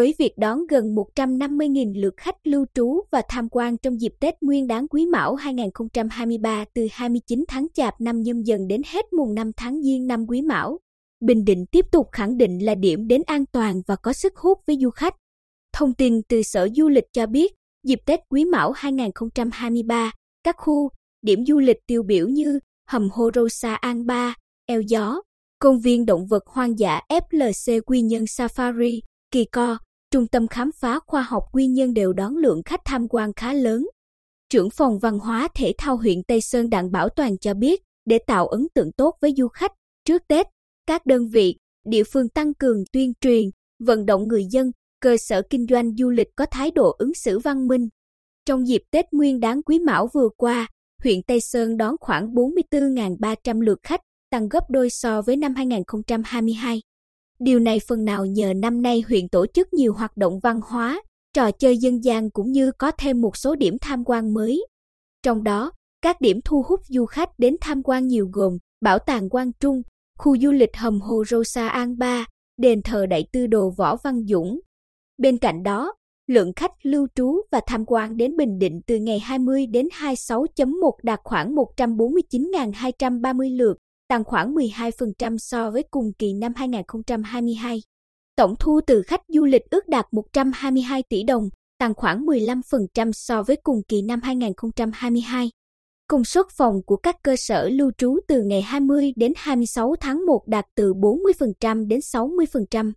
với việc đón gần 150.000 lượt khách lưu trú và tham quan trong dịp Tết Nguyên đán Quý Mão 2023 từ 29 tháng Chạp năm Nhâm Dần đến hết mùng 5 tháng Giêng năm Quý Mão, Bình Định tiếp tục khẳng định là điểm đến an toàn và có sức hút với du khách. Thông tin từ Sở Du lịch cho biết, dịp Tết Quý Mão 2023, các khu, điểm du lịch tiêu biểu như Hầm Hô Rosa An Ba, Eo Gió, Công viên Động vật Hoang dã FLC Quy Nhơn Safari, Kỳ Co, Trung tâm Khám phá Khoa học Quy Nhơn đều đón lượng khách tham quan khá lớn. Trưởng phòng Văn hóa Thể thao huyện Tây Sơn Đặng Bảo Toàn cho biết, để tạo ấn tượng tốt với du khách, trước Tết, các đơn vị, địa phương tăng cường tuyên truyền, vận động người dân, cơ sở kinh doanh du lịch có thái độ ứng xử văn minh. Trong dịp Tết Nguyên đán Quý Mão vừa qua, huyện Tây Sơn đón khoảng 44.300 lượt khách, tăng gấp đôi so với năm 2022. Điều này phần nào nhờ năm nay huyện tổ chức nhiều hoạt động văn hóa, trò chơi dân gian cũng như có thêm một số điểm tham quan mới. Trong đó, các điểm thu hút du khách đến tham quan nhiều gồm Bảo tàng Quang Trung, khu du lịch Hầm Hô Rosa An Ba, đền thờ Đại Tư đồ Võ Văn Dũng. Bên cạnh đó, lượng khách lưu trú và tham quan đến Bình Định từ ngày 20 đến 26/1 đạt khoảng 149.230 lượt, tăng khoảng 12% so với cùng kỳ năm 2022. Tổng thu từ khách du lịch ước đạt 122 tỷ đồng, tăng khoảng 15% so với cùng kỳ năm 2022. Công suất phòng của các cơ sở lưu trú từ ngày 20 đến 26 tháng 1 đạt từ 40% đến 60%.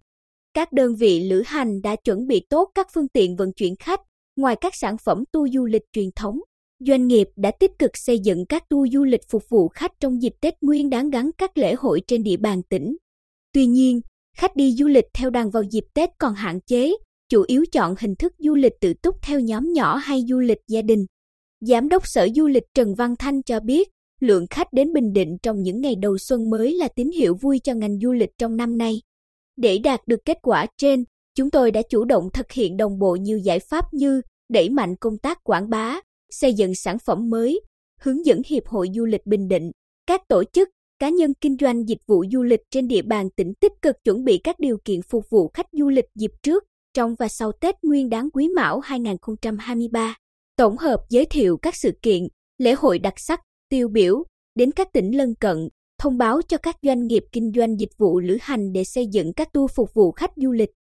Các đơn vị lữ hành đã chuẩn bị tốt các phương tiện vận chuyển khách, ngoài các sản phẩm tour du lịch truyền thống. Doanh nghiệp đã tích cực xây dựng các tour du lịch phục vụ khách trong dịp Tết Nguyên đán gắn các lễ hội trên địa bàn tỉnh. Tuy nhiên, khách đi du lịch theo đoàn vào dịp Tết còn hạn chế, chủ yếu chọn hình thức du lịch tự túc theo nhóm nhỏ hay du lịch gia đình. Giám đốc Sở Du lịch Trần Văn Thanh cho biết, lượng khách đến Bình Định trong những ngày đầu xuân mới là tín hiệu vui cho ngành du lịch trong năm nay. Để đạt được kết quả trên, chúng tôi đã chủ động thực hiện đồng bộ nhiều giải pháp như đẩy mạnh công tác quảng bá, xây dựng sản phẩm mới, hướng dẫn Hiệp hội Du lịch Bình Định, các tổ chức, cá nhân kinh doanh dịch vụ du lịch trên địa bàn tỉnh tích cực chuẩn bị các điều kiện phục vụ khách du lịch dịp trước, trong và sau Tết Nguyên đán Quý Mão 2023. Tổng hợp giới thiệu các sự kiện, lễ hội đặc sắc, tiêu biểu, đến các tỉnh lân cận, thông báo cho các doanh nghiệp kinh doanh dịch vụ lữ hành để xây dựng các tour phục vụ khách du lịch.